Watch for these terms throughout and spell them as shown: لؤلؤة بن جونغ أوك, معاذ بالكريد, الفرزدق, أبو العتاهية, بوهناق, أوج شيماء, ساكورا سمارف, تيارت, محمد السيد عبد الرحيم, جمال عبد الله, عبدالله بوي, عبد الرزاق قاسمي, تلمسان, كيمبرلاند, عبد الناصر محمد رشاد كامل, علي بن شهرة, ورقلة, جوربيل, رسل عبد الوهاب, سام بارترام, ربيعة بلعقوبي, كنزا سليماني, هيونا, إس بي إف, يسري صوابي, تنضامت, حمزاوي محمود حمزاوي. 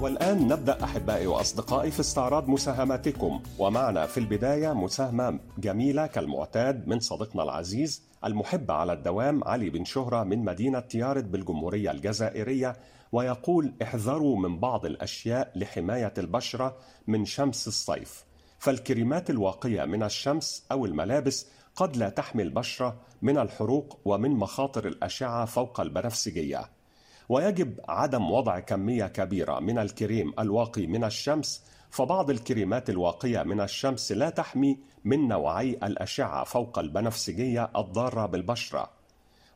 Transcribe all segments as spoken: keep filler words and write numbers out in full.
والآن نبدأ أحبائي وأصدقائي في استعراض مساهماتكم، ومعنا في البداية مساهمة جميلة كالمعتاد من صديقنا العزيز المحب على الدوام علي بن شهرة من مدينة تيارت بالجمهورية الجزائرية، ويقول: احذروا من بعض الأشياء لحماية البشرة من شمس الصيف، فالكريمات الواقية من الشمس أو الملابس قد لا تحمي البشرة من الحروق ومن مخاطر الأشعة فوق البنفسجية، ويجب عدم وضع كمية كبيرة من الكريم الواقي من الشمس، فبعض الكريمات الواقية من الشمس لا تحمي من نوعي الأشعة فوق البنفسجية الضارة بالبشرة.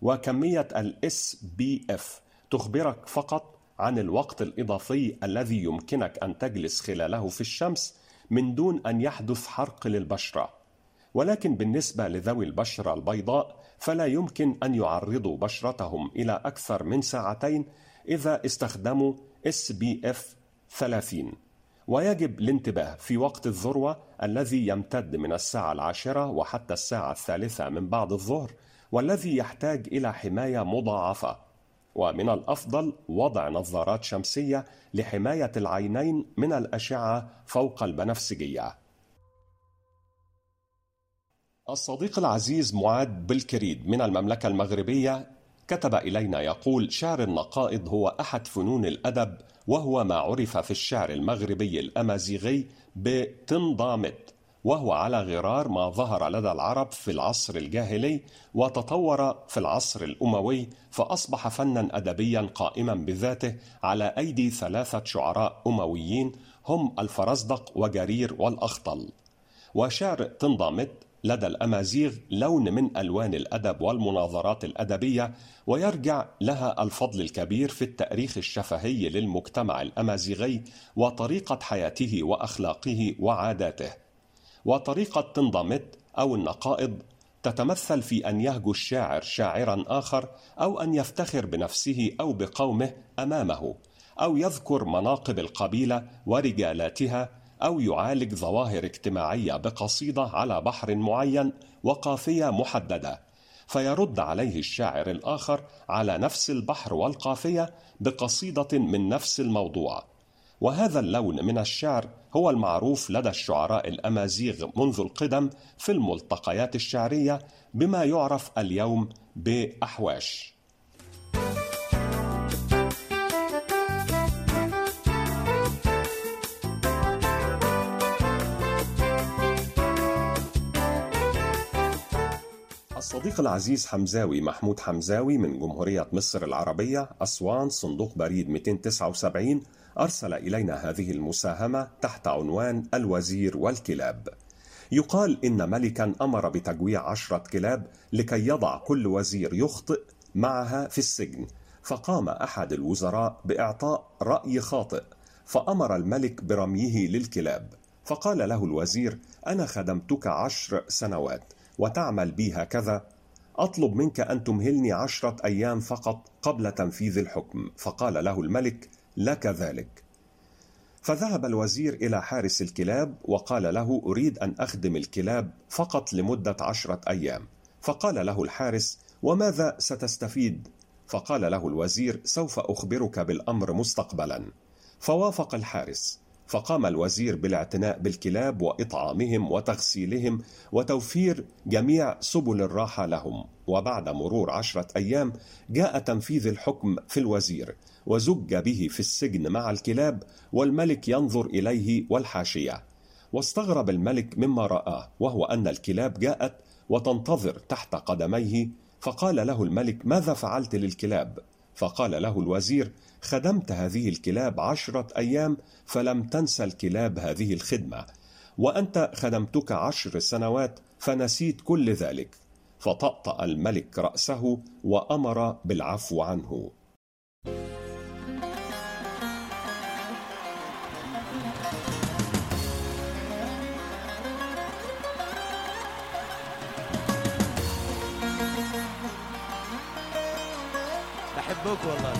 وكمية الاس بي اف تخبرك فقط عن الوقت الإضافي الذي يمكنك أن تجلس خلاله في الشمس من دون أن يحدث حرق للبشرة، ولكن بالنسبة لذوي البشرة البيضاء فلا يمكن أن يعرضوا بشرتهم إلى أكثر من ساعتين إذا استخدموا إس بي إف ثلاثين، ويجب الانتباه في وقت الذروة الذي يمتد من الساعة العاشرة وحتى الساعة الثالثة من بعد الظهر، والذي يحتاج إلى حماية مضاعفة، ومن الأفضل وضع نظارات شمسية لحماية العينين من الأشعة فوق البنفسجية. الصديق العزيز معاذ بالكريد من المملكة المغربية كتب إلينا يقول: شعر النقائض هو أحد فنون الأدب، وهو ما عرف في الشعر المغربي الأمازيغي بتنضامت، وهو على غرار ما ظهر لدى العرب في العصر الجاهلي وتطور في العصر الأموي، فأصبح فنا أدبيا قائما بذاته على أيدي ثلاثة شعراء أمويين هم الفرزدق وجرير والأخطل. وشعر تنضامت لدى الأمازيغ لون من ألوان الأدب والمناظرات الأدبية، ويرجع لها الفضل الكبير في التأريخ الشفهي للمجتمع الأمازيغي وطريقة حياته وأخلاقه وعاداته. وطريقة تنضامت أو النقائض تتمثل في أن يهجو الشاعر شاعرا آخر، أو أن يفتخر بنفسه أو بقومه أمامه، أو يذكر مناقب القبيلة ورجالاتها، أو يعالج ظواهر اجتماعية بقصيدة على بحر معين وقافية محددة، فيرد عليه الشاعر الآخر على نفس البحر والقافية بقصيدة من نفس الموضوع. وهذا اللون من الشعر هو المعروف لدى الشعراء الأمازيغ منذ القدم في الملتقيات الشعرية بما يعرف اليوم بأحواش. الصديق العزيز حمزاوي محمود حمزاوي من جمهورية مصر العربية أسوان صندوق بريد مئتين وتسعة وسبعين أرسل إلينا هذه المساهمة تحت عنوان الوزير والكلاب. يقال إن ملكا أمر بتجويع عشرة كلاب لكي يضع كل وزير يخطئ معها في السجن، فقام أحد الوزراء بإعطاء رأي خاطئ، فأمر الملك برميه للكلاب، فقال له الوزير: أنا خدمتك عشر سنوات وتعمل بيها كذا، أطلب منك أن تمهلني عشرة أيام فقط قبل تنفيذ الحكم. فقال له الملك: لك ذلك. فذهب الوزير إلى حارس الكلاب وقال له: أريد أن أخدم الكلاب فقط لمدة عشرة أيام. فقال له الحارس: وماذا ستستفيد؟ فقال له الوزير: سوف أخبرك بالأمر مستقبلا. فوافق الحارس. فقام الوزير بالاعتناء بالكلاب وإطعامهم وتغسيلهم وتوفير جميع سبل الراحة لهم. وبعد مرور عشرة أيام جاء تنفيذ الحكم في الوزير، وزج به في السجن مع الكلاب، والملك ينظر إليه والحاشية. واستغرب الملك مما رآه، وهو أن الكلاب جاءت وتنتظر تحت قدميه. فقال له الملك: ماذا فعلت للكلاب؟ فقال له الوزير: خدمت هذه الكلاب عشرة أيام فلم تنسى الكلاب هذه الخدمة، وأنت خدمتك عشر سنوات فنسيت كل ذلك. فطأطأ الملك رأسه وأمر بالعفو عنه. بحبك والله.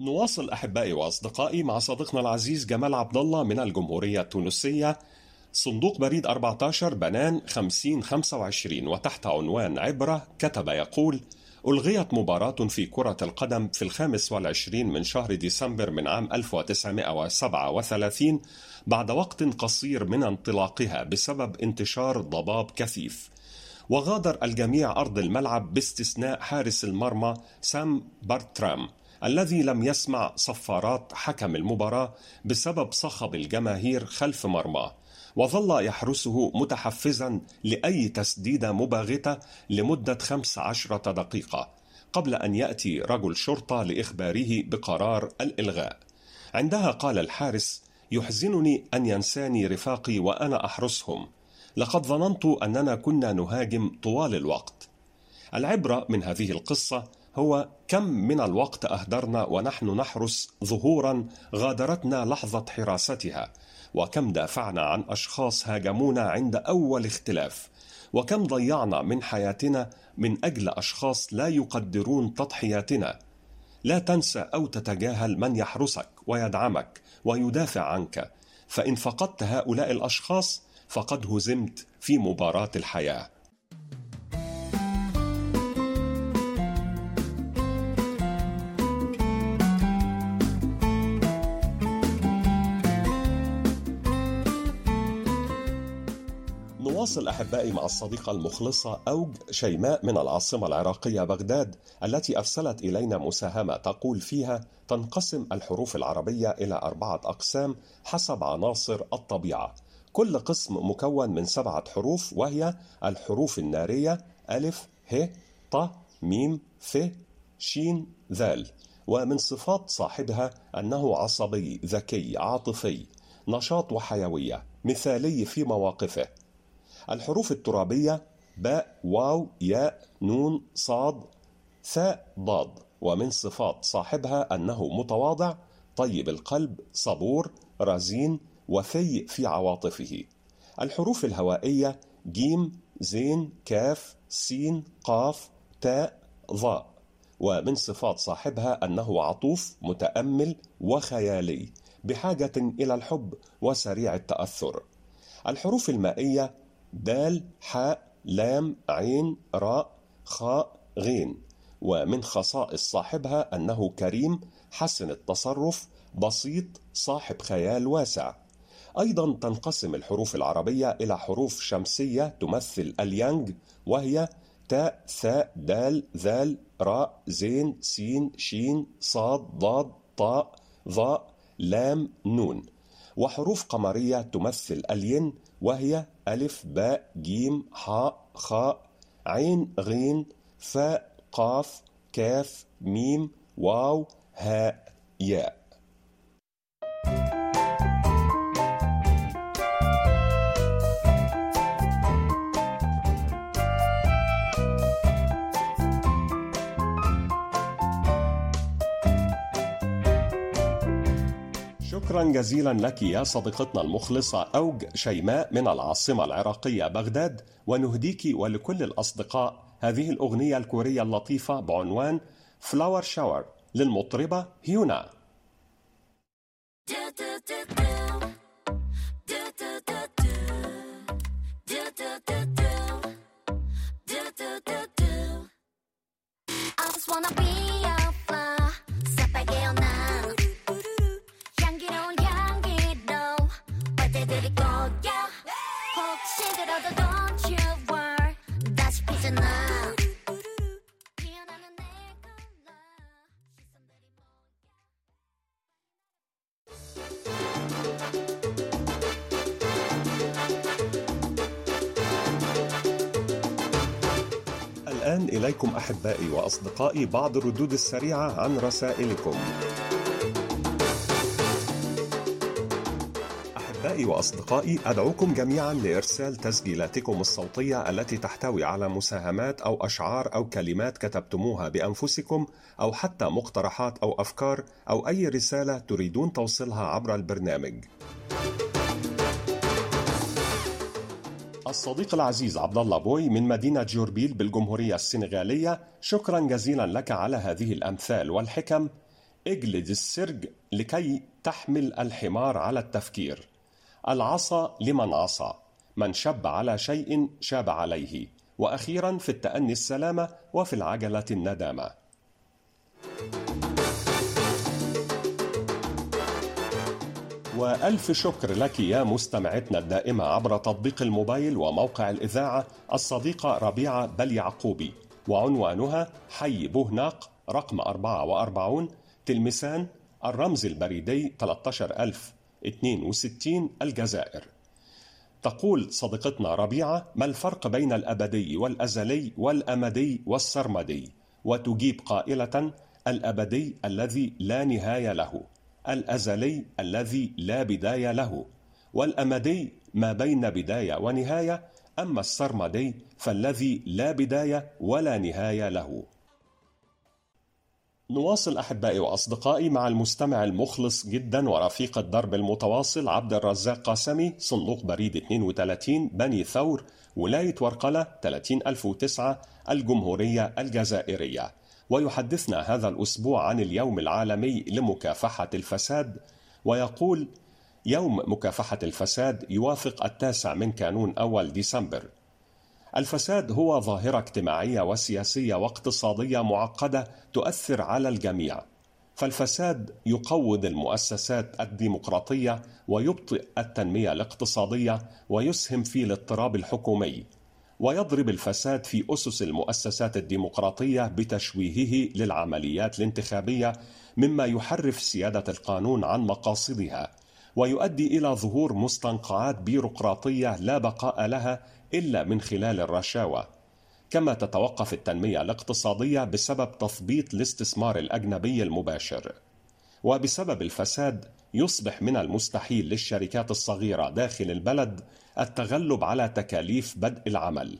نواصل أحبائي وأصدقائي مع صديقنا العزيز جمال عبد الله من الجمهورية التونسية، صندوق بريد أربعة عشر بنان خمسين خمسة وعشرين، وتحت عنوان عبرة كتب يقول: ألغيت مباراة في كرة القدم في الخامس والعشرين من شهر ديسمبر من عام ألف وتسعمائة وسبعة وثلاثين بعد وقت قصير من انطلاقها بسبب انتشار ضباب كثيف، وغادر الجميع أرض الملعب باستثناء حارس المرمى سام بارترام الذي لم يسمع صفارات حكم المباراة بسبب صخب الجماهير خلف مرماه، وظل يحرسه متحفزا لأي تسديدة مباغتة لمدة خمس عشرة دقيقة قبل أن يأتي رجل شرطة لإخباره بقرار الإلغاء. عندها قال الحارس: يحزنني أن ينساني رفاقي وأنا أحرسهم، لقد ظننت أننا كنا نهاجم طوال الوقت. العبرة من هذه القصة هو كم من الوقت أهدرنا ونحن نحرس ظهورا غادرتنا لحظة حراستها، وكم دافعنا عن أشخاص هاجمونا عند أول اختلاف، وكم ضيعنا من حياتنا من أجل أشخاص لا يقدرون تضحياتنا. لا تنسى أو تتجاهل من يحرسك ويدعمك ويدافع عنك، فإن فقدت هؤلاء الأشخاص فقد هزمت في مباراة الحياة. نواصل أحبائي مع الصديقة المخلصة أوج شيماء من العاصمة العراقية بغداد، التي أرسلت إلينا مساهمة تقول فيها: تنقسم الحروف العربية إلى أربعة أقسام حسب عناصر الطبيعة، كل قسم مكون من سبعة حروف، وهي الحروف النارية ألف ه ط م ف ش ذال. ومن صفات صاحبها أنه عصبي، ذكي، عاطفي، نشاط وحيوية، مثالي في مواقفه. الحروف الترابية باء واو ياء نون صاد ثاء ضاد، ومن صفات صاحبها أنه متواضع، طيب القلب، صبور، رزين، وثي في عواطفه. الحروف الهوائية جيم زين كاف سين قاف تاء ضاء، ومن صفات صاحبها أنه عطوف، متأمل، وخيالي، بحاجة إلى الحب، وسريع التأثر. الحروف المائية دال حاء لام عين راء خاء غين، ومن خصائص صاحبها أنه كريم، حسن التصرف، بسيط، صاحب خيال واسع. أيضا تنقسم الحروف العربية إلى حروف شمسية تمثل اليانج، وهي تاء ثاء دال ذال راء زين سين شين صاد ضاد طاء ظاء لام نون. وحروف قمرية تمثل الين وهي ألف باء جيم حاء خاء عين غين فاء قاف كاف ميم واو هاء ياء. شكرا جزيلا لك يا صديقتنا المخلصة أوج شيماء من العاصمة العراقية بغداد، ونهديك ولكل الأصدقاء هذه الأغنية الكورية اللطيفة بعنوان فلاور شاور للمطربة هيونا. الآن إليكم أحبائي وأصدقائي بعض الردود السريعة عن رسائلكم. أحبائي وأصدقائي، أدعوكم جميعا لإرسال تسجيلاتكم الصوتية التي تحتوي على مساهمات أو أشعار أو كلمات كتبتموها بأنفسكم، أو حتى مقترحات أو أفكار أو أي رسالة تريدون توصيلها عبر البرنامج. الصديق العزيز عبدالله بوي من مدينة جوربيل بالجمهورية السنغالية، شكرا جزيلا لك على هذه الأمثال والحكم. اجلد السرج لكي تحمل الحمار على التفكير، العصا لمن عصى، من شب على شيء شاب عليه، وأخيرا في التأني السلامة وفي العجلة الندامة. وألف شكر لك يا مستمعتنا الدائمة عبر تطبيق الموبايل وموقع الإذاعة الصديقة ربيعة بلعقوبي، وعنوانها حي بوهناق رقم أربعة وأربعين تلمسان الرمز البريدي ثلاثة عشر ألف واثنين وستين الجزائر. تقول صديقتنا ربيعة: ما الفرق بين الأبدي والأزلي والأمدي والسرمدي؟ وتجيب قائلة: الأبدي الذي لا نهاية له، الأزلي الذي لا بداية له، والأمدي ما بين بداية ونهاية، أما السرمدي فالذي لا بداية ولا نهاية له. نواصل أحبائي وأصدقائي مع المستمع المخلص جدا ورفيق الدرب المتواصل عبد الرزاق قاسمي، صندوق بريد اثنين وثلاثين بني ثور، ولاية ورقلة ثلاثين ألف وتسعة الجمهورية الجزائرية، ويحدثنا هذا الأسبوع عن اليوم العالمي لمكافحة الفساد، ويقول: يوم مكافحة الفساد يوافق التاسع من كانون أول ديسمبر. الفساد هو ظاهرة اجتماعية وسياسية واقتصادية معقدة تؤثر على الجميع، فالفساد يقوض المؤسسات الديمقراطية ويبطئ التنمية الاقتصادية ويسهم في الاضطراب الحكومي، ويضرب الفساد في أسس المؤسسات الديمقراطية بتشويهه للعمليات الانتخابية، مما يحرف سيادة القانون عن مقاصدها ويؤدي إلى ظهور مستنقعات بيروقراطية لا بقاء لها إلا من خلال الرشاوى. كما تتوقف التنمية الاقتصادية بسبب تثبيط الاستثمار الأجنبي المباشر، وبسبب الفساد يصبح من المستحيل للشركات الصغيرة داخل البلد التغلب على تكاليف بدء العمل.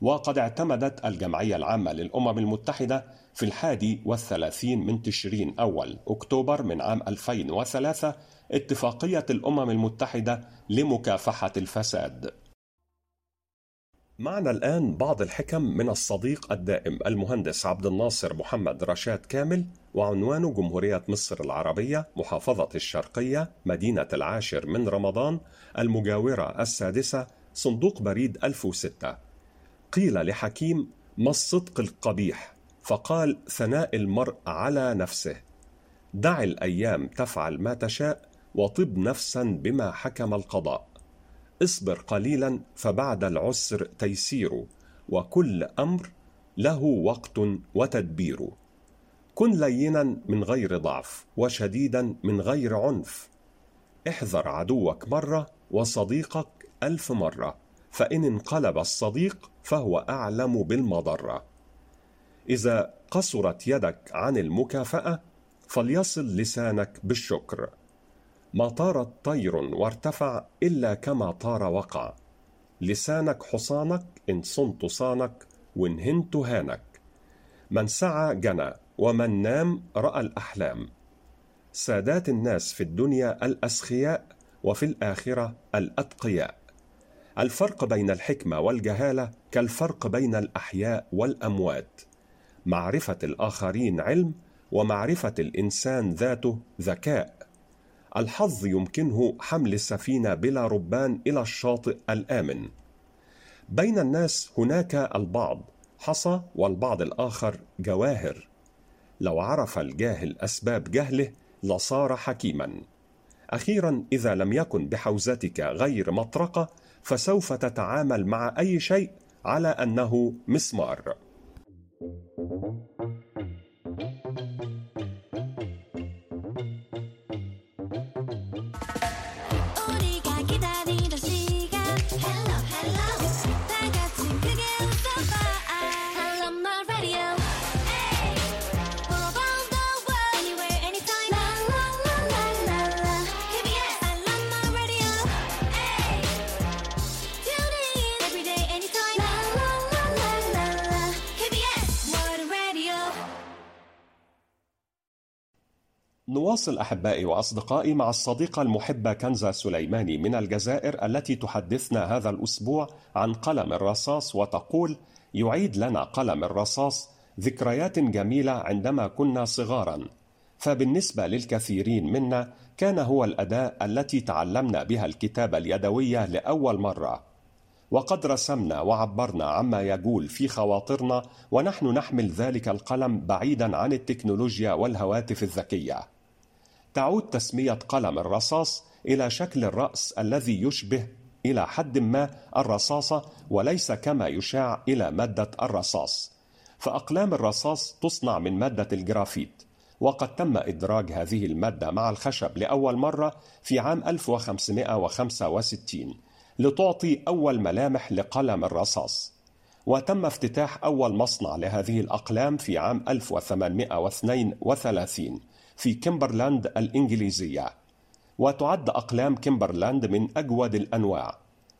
وقد اعتمدت الجمعية العامة للأمم المتحدة في الحادي والثلاثين من تشرين أول أكتوبر من عام ألفين وثلاثة اتفاقية الأمم المتحدة لمكافحة الفساد. معنا الآن بعض الحكم من الصديق الدائم المهندس عبد الناصر محمد رشاد كامل، وعنوان جمهورية مصر العربية، محافظة الشرقية، مدينة العاشر من رمضان، المجاورة السادسة، صندوق بريد ألف وستة. قيل لحكيم: ما الصدق القبيح؟ فقال: ثناء المرء على نفسه، دع الأيام تفعل ما تشاء، وطب نفسا بما حكم القضاء، اصبر قليلا فبعد العسر تيسير، وكل أمر له وقت وتدبيره. كن لينا من غير ضعف وشديدا من غير عنف. احذر عدوك مرة وصديقك ألف مرة، فإن انقلب الصديق فهو أعلم بالمضرة. إذا قصرت يدك عن المكافأة فليصل لسانك بالشكر. ما طارت طير وارتفع إلا كما طار وقع. لسانك حصانك، إن صنت صانك وإن هنت هانك. من سعى جنى ومن نام رأى الأحلام. سادات الناس في الدنيا الأسخياء وفي الآخرة الأتقياء. الفرق بين الحكمة والجهالة كالفرق بين الأحياء والأموات. معرفة الآخرين علم، ومعرفة الإنسان ذاته ذكاء. الحظ يمكنه حمل السفينة بلا ربان إلى الشاطئ الآمن. بين الناس هناك البعض حصى والبعض الآخر جواهر. لو عرف الجاهل أسباب جهله لصار حكيما. أخيرا، إذا لم يكن بحوزتك غير مطرقة فسوف تتعامل مع أي شيء على أنه مسمار. نواصل أحبائي وأصدقائي مع الصديقة المحبة كنزا سليماني من الجزائر، التي تحدثنا هذا الأسبوع عن قلم الرصاص، وتقول: يعيد لنا قلم الرصاص ذكريات جميلة عندما كنا صغارا، فبالنسبة للكثيرين منا كان هو الأداة التي تعلمنا بها الكتابة اليدوية لأول مرة، وقد رسمنا وعبرنا عما يجول في خواطرنا ونحن نحمل ذلك القلم بعيدا عن التكنولوجيا والهواتف الذكية. تعود تسمية قلم الرصاص إلى شكل الرأس الذي يشبه إلى حد ما الرصاصة وليس كما يشاع إلى مادة الرصاص، فأقلام الرصاص تصنع من مادة الجرافيت، وقد تم إدراج هذه المادة مع الخشب لأول مرة في عام ألف وخمسمائة وخمسة وستين لتعطي أول ملامح لقلم الرصاص. وتم افتتاح أول مصنع لهذه الأقلام في عام ألف وثمانمائة واثنين وثلاثين في كيمبرلاند الإنجليزية، وتعد أقلام كيمبرلاند من أجود الأنواع.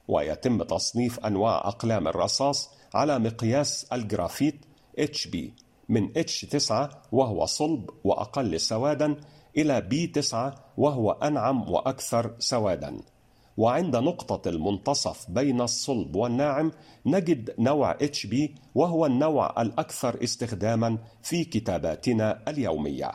ويتم تصنيف أنواع أقلام الرصاص على مقياس الجرافيت إتش بي من إتش تسعة وهو صلب وأقل سوادا إلى بي تسعة وهو أنعم وأكثر سوادا، وعند نقطة المنتصف بين الصلب والناعم نجد نوع إتش بي وهو النوع الأكثر استخداما في كتاباتنا اليومية.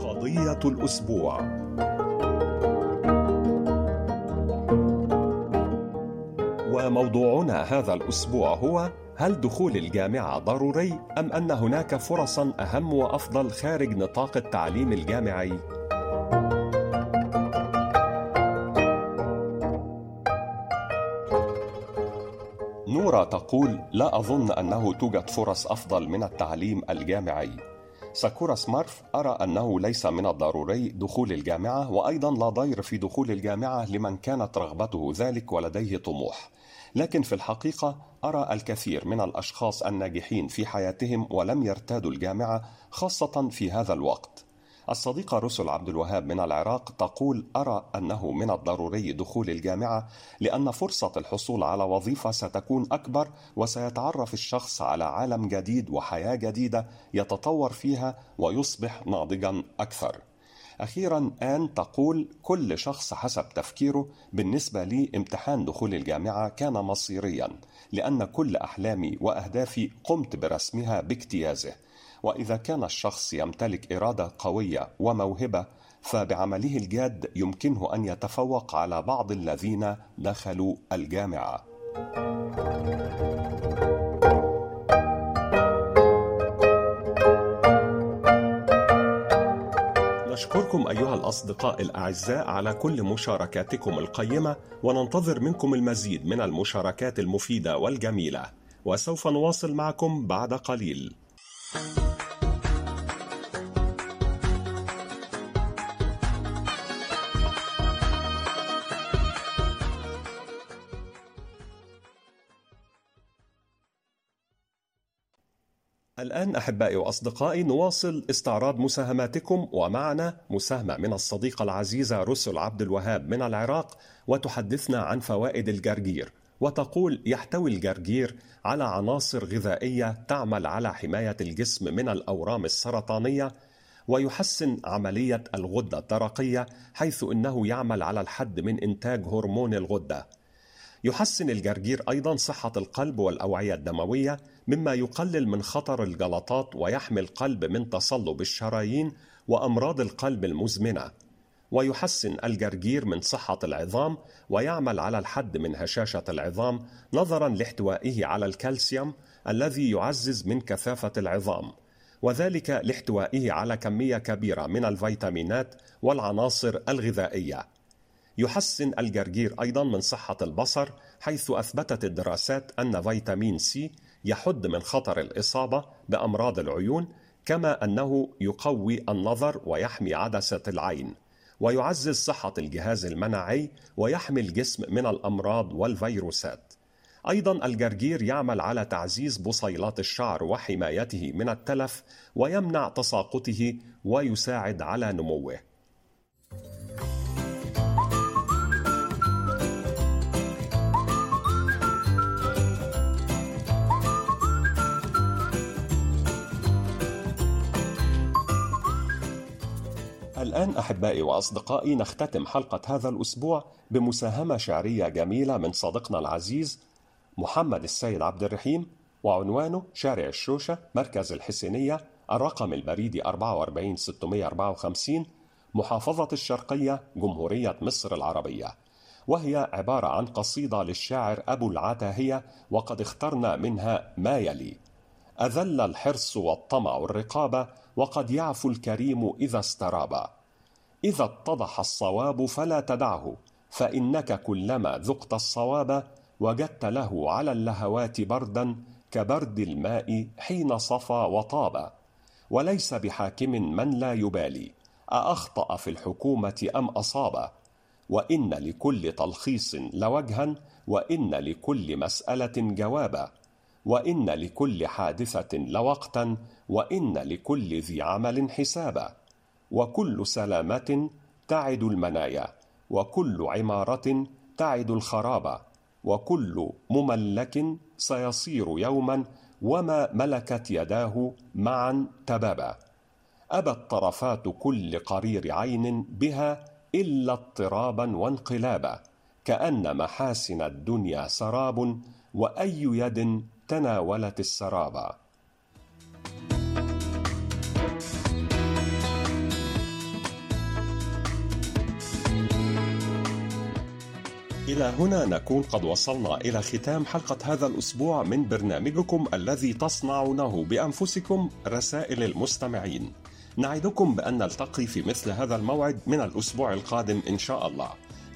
قضية الأسبوع. وموضوعنا هذا الأسبوع هو: هل دخول الجامعة ضروري أم أن هناك فرصا أهم وأفضل خارج نطاق التعليم الجامعي؟ نورا تقول: لا أظن أنه توجد فرص أفضل من التعليم الجامعي. ساكورا سمارف: أرى أنه ليس من الضروري دخول الجامعة، وأيضا لا ضير في دخول الجامعة لمن كانت رغبته ذلك ولديه طموح، لكن في الحقيقة أرى الكثير من الأشخاص الناجحين في حياتهم ولم يرتادوا الجامعة، خاصة في هذا الوقت. الصديقة رسل عبد الوهاب من العراق تقول: أرى أنه من الضروري دخول الجامعة، لأن فرصة الحصول على وظيفة ستكون أكبر، وسيتعرف الشخص على عالم جديد وحياة جديدة يتطور فيها ويصبح ناضجا أكثر. أخيرا، آن تقول: كل شخص حسب تفكيره. بالنسبة لي امتحان دخول الجامعة كان مصيريا، لأن كل أحلامي وأهدافي قمت برسمها باجتيازه، وإذا كان الشخص يمتلك إرادة قوية وموهبة فبعمله الجاد يمكنه أن يتفوق على بعض الذين دخلوا الجامعة. نشكركم أيها الأصدقاء الأعزاء على كل مشاركاتكم القيمة، وننتظر منكم المزيد من المشاركات المفيدة والجميلة، وسوف نواصل معكم بعد قليل. الآن أحبائي وأصدقائي نواصل استعراض مساهماتكم، ومعنا مساهمة من الصديقة العزيزة رسل عبد الوهاب من العراق، وتحدثنا عن فوائد الجرجير، وتقول: يحتوي الجرجير على عناصر غذائية تعمل على حماية الجسم من الأورام السرطانية، ويحسن عملية الغدة الدرقية، حيث إنه يعمل على الحد من إنتاج هرمون الغدة. يحسن الجرجير أيضا صحة القلب والأوعية الدموية، مما يقلل من خطر الجلطات ويحمي القلب من تصلب الشرايين وأمراض القلب المزمنة. ويحسن الجرجير من صحة العظام، ويعمل على الحد من هشاشة العظام نظرا لاحتوائه على الكالسيوم الذي يعزز من كثافة العظام، وذلك لاحتوائه على كمية كبيرة من الفيتامينات والعناصر الغذائية. يحسن الجرجير أيضا من صحة البصر، حيث أثبتت الدراسات أن فيتامين سي يحد من خطر الإصابة بأمراض العيون، كما أنه يقوي النظر ويحمي عدسة العين، ويعزز صحة الجهاز المناعي ويحمي الجسم من الأمراض والفيروسات. أيضا الجرجير يعمل على تعزيز بصيلات الشعر وحمايته من التلف، ويمنع تساقطه ويساعد على نموه. الآن أحبائي وأصدقائي نختتم حلقة هذا الأسبوع بمساهمة شعرية جميلة من صديقنا العزيز محمد السيد عبد الرحيم، وعنوانه شارع الشوشة، مركز الحسينية، الرقم البريدي أربعة وأربعين ستمائة أربعة وخمسين، محافظة الشرقية، جمهورية مصر العربية. وهي عبارة عن قصيدة للشاعر أبو العتاهية، وقد اخترنا منها ما يلي: أذل الحرص والطمع الرقابة، وقد يعفو الكريم إذا استرابا. إذا اتضح الصواب فلا تدعه، فإنك كلما ذقت الصواب وجدت له على اللهوات بردا كبرد الماء حين صفى وطاب. وليس بحاكم من لا يبالي، أأخطأ في الحكومة أم أصاب. وإن لكل تلخيص لوجها، وإن لكل مسألة جوابا. وإن لكل حادثة لوقتا، وإن لكل ذي عمل حسابا. وكل سلامة تعد المنايا، وكل عمارة تعد الخرابة. وكل مملك سيصير يوما، وما ملكت يداه معا تبابا. أبى الطرفات كل قرير عين بها، إلا اضطرابا وانقلابا. كأن محاسن الدنيا سراب، وأي يد تناولت السرابة. إلى هنا نكون قد وصلنا إلى ختام حلقة هذا الأسبوع من برنامجكم الذي تصنعونه بأنفسكم، رسائل المستمعين. نعدكم بأن نلتقي في مثل هذا الموعد من الأسبوع القادم إن شاء الله.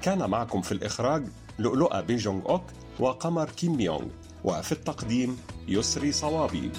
كان معكم في الإخراج لؤلؤة بن جونغ أوك وقمر كيم يونغ، وفي التقديم يسري صوابي.